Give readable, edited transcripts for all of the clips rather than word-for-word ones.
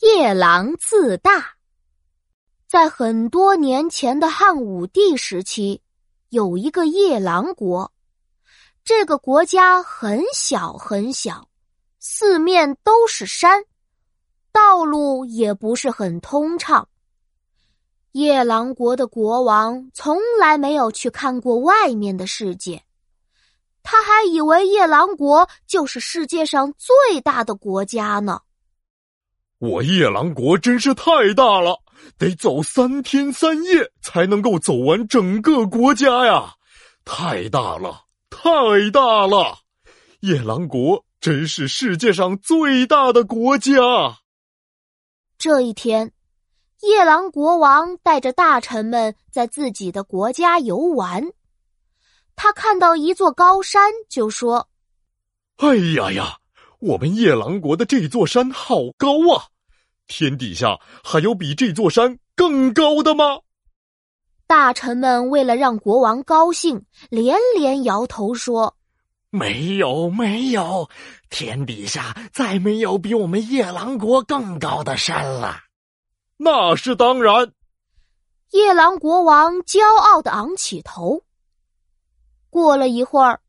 夜郎自大。在很多年前的汉武帝时期，有一个夜郎国。这个国家很小很小，四面都是山，道路也不是很通畅。夜郎国的国王从来没有去看过外面的世界，他还以为夜郎国就是世界上最大的国家呢。我夜郎国真是太大了，得走3天3夜才能够走完整个国家呀！太大了，太大了！夜郎国真是世界上最大的国家。这一天，夜郎国王带着大臣们在自己的国家游玩，他看到一座高山就说：哎呀呀，我们夜郎国的这座山好高啊！天底下还有比这座山更高的吗？大臣们为了让国王高兴，连连摇头说：没有，没有，天底下再没有比我们夜郎国更高的山了。那是当然。夜郎国王骄傲地昂起头。过了一会儿，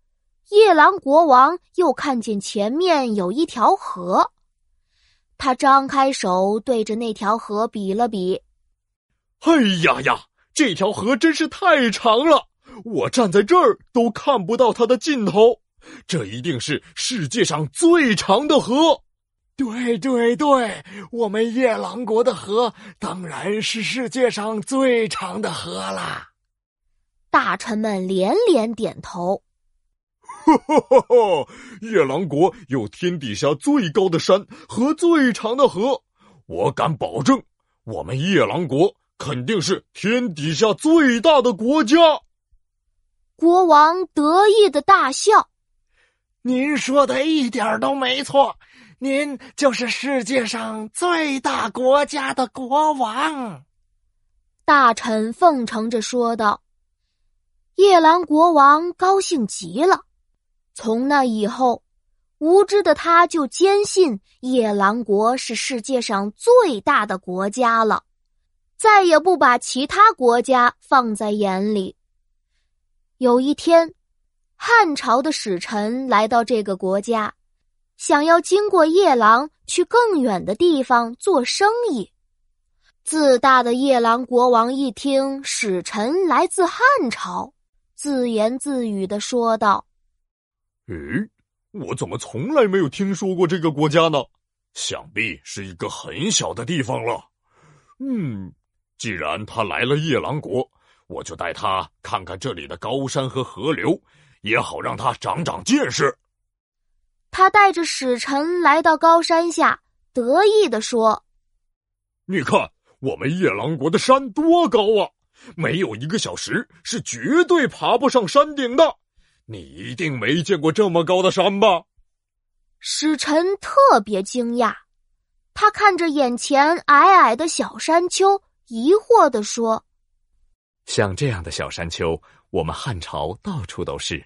夜郎国王又看见前面有一条河，他张开手对着那条河比了比。哎呀呀，这条河真是太长了，我站在这儿都看不到它的尽头，这一定是世界上最长的河。对对对，我们夜郎国的河当然是世界上最长的河啦。大臣们连连点头。哈哈哈！夜郎国有天底下最高的山和最长的河，我敢保证，我们夜郎国肯定是天底下最大的国家。国王得意的大笑：您说的一点都没错，您就是世界上最大国家的国王。大臣奉承着说道。夜郎国王高兴极了，从那以后，无知的他就坚信夜郎国是世界上最大的国家了，再也不把其他国家放在眼里。有一天，汉朝的使臣来到这个国家，想要经过夜郎去更远的地方做生意。自大的夜郎国王一听使臣来自汉朝，自言自语地说道：咦，我怎么从来没有听说过这个国家呢？想必是一个很小的地方了。既然他来了夜郎国，我就带他看看这里的高山和河流，也好让他长长见识。他带着使臣来到高山下，得意地说：你看，我们夜郎国的山多高啊，没有1个小时是绝对爬不上山顶的。你一定没见过这么高的山吧？使臣特别惊讶，他看着眼前矮矮的小山丘，疑惑地说：像这样的小山丘，我们汉朝到处都是，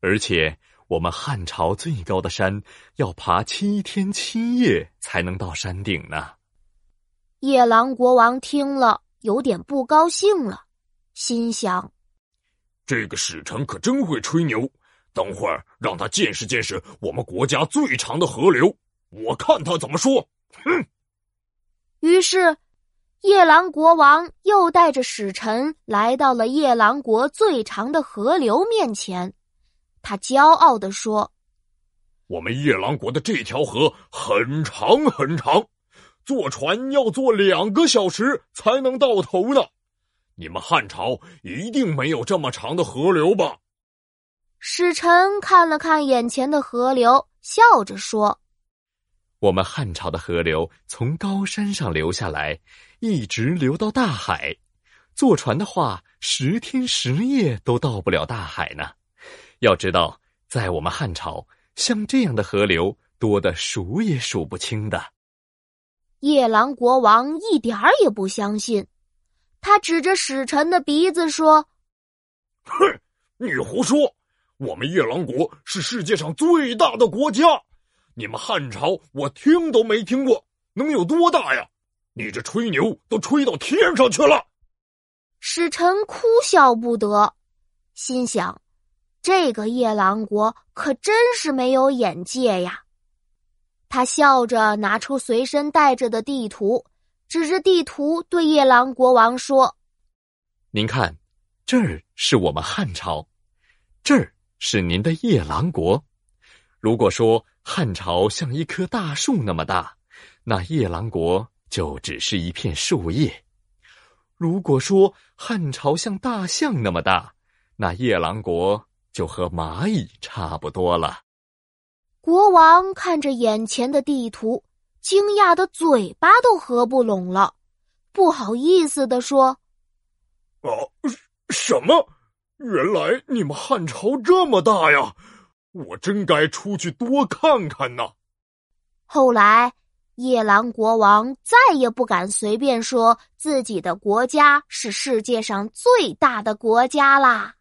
而且我们汉朝最高的山要爬7天7夜才能到山顶呢。夜郎国王听了有点不高兴了，心想：这个使臣可真会吹牛，等会儿让他见识见识我们国家最长的河流，我看他怎么说。于是夜郎国王又带着使臣来到了夜郎国最长的河流面前，他骄傲地说：我们夜郎国的这条河很长很长，坐船要坐2个小时才能到头呢。你们汉朝一定没有这么长的河流吧？使臣看了看眼前的河流，笑着说：我们汉朝的河流从高山上流下来，一直流到大海，坐船的话10天10夜都到不了大海呢。要知道，在我们汉朝，像这样的河流多得数也数不清的。夜郎国王一点儿也不相信，他指着使臣的鼻子说：哼，你胡说，我们夜郎国是世界上最大的国家，你们汉朝我听都没听过，能有多大呀？你这吹牛都吹到天上去了。使臣哭笑不得，心想这个夜郎国可真是没有眼界呀。他笑着拿出随身带着的地图，指着地图对夜郎国王说，您看，这儿是我们汉朝，这儿是您的夜郎国。如果说汉朝像一棵大树那么大，那夜郎国就只是一片树叶。如果说汉朝像大象那么大，那夜郎国就和蚂蚁差不多了。国王看着眼前的地图，惊讶的嘴巴都合不拢了，不好意思地说，什么？原来你们汉朝这么大呀，我真该出去多看看呢。后来夜郎国王再也不敢随便说自己的国家是世界上最大的国家啦。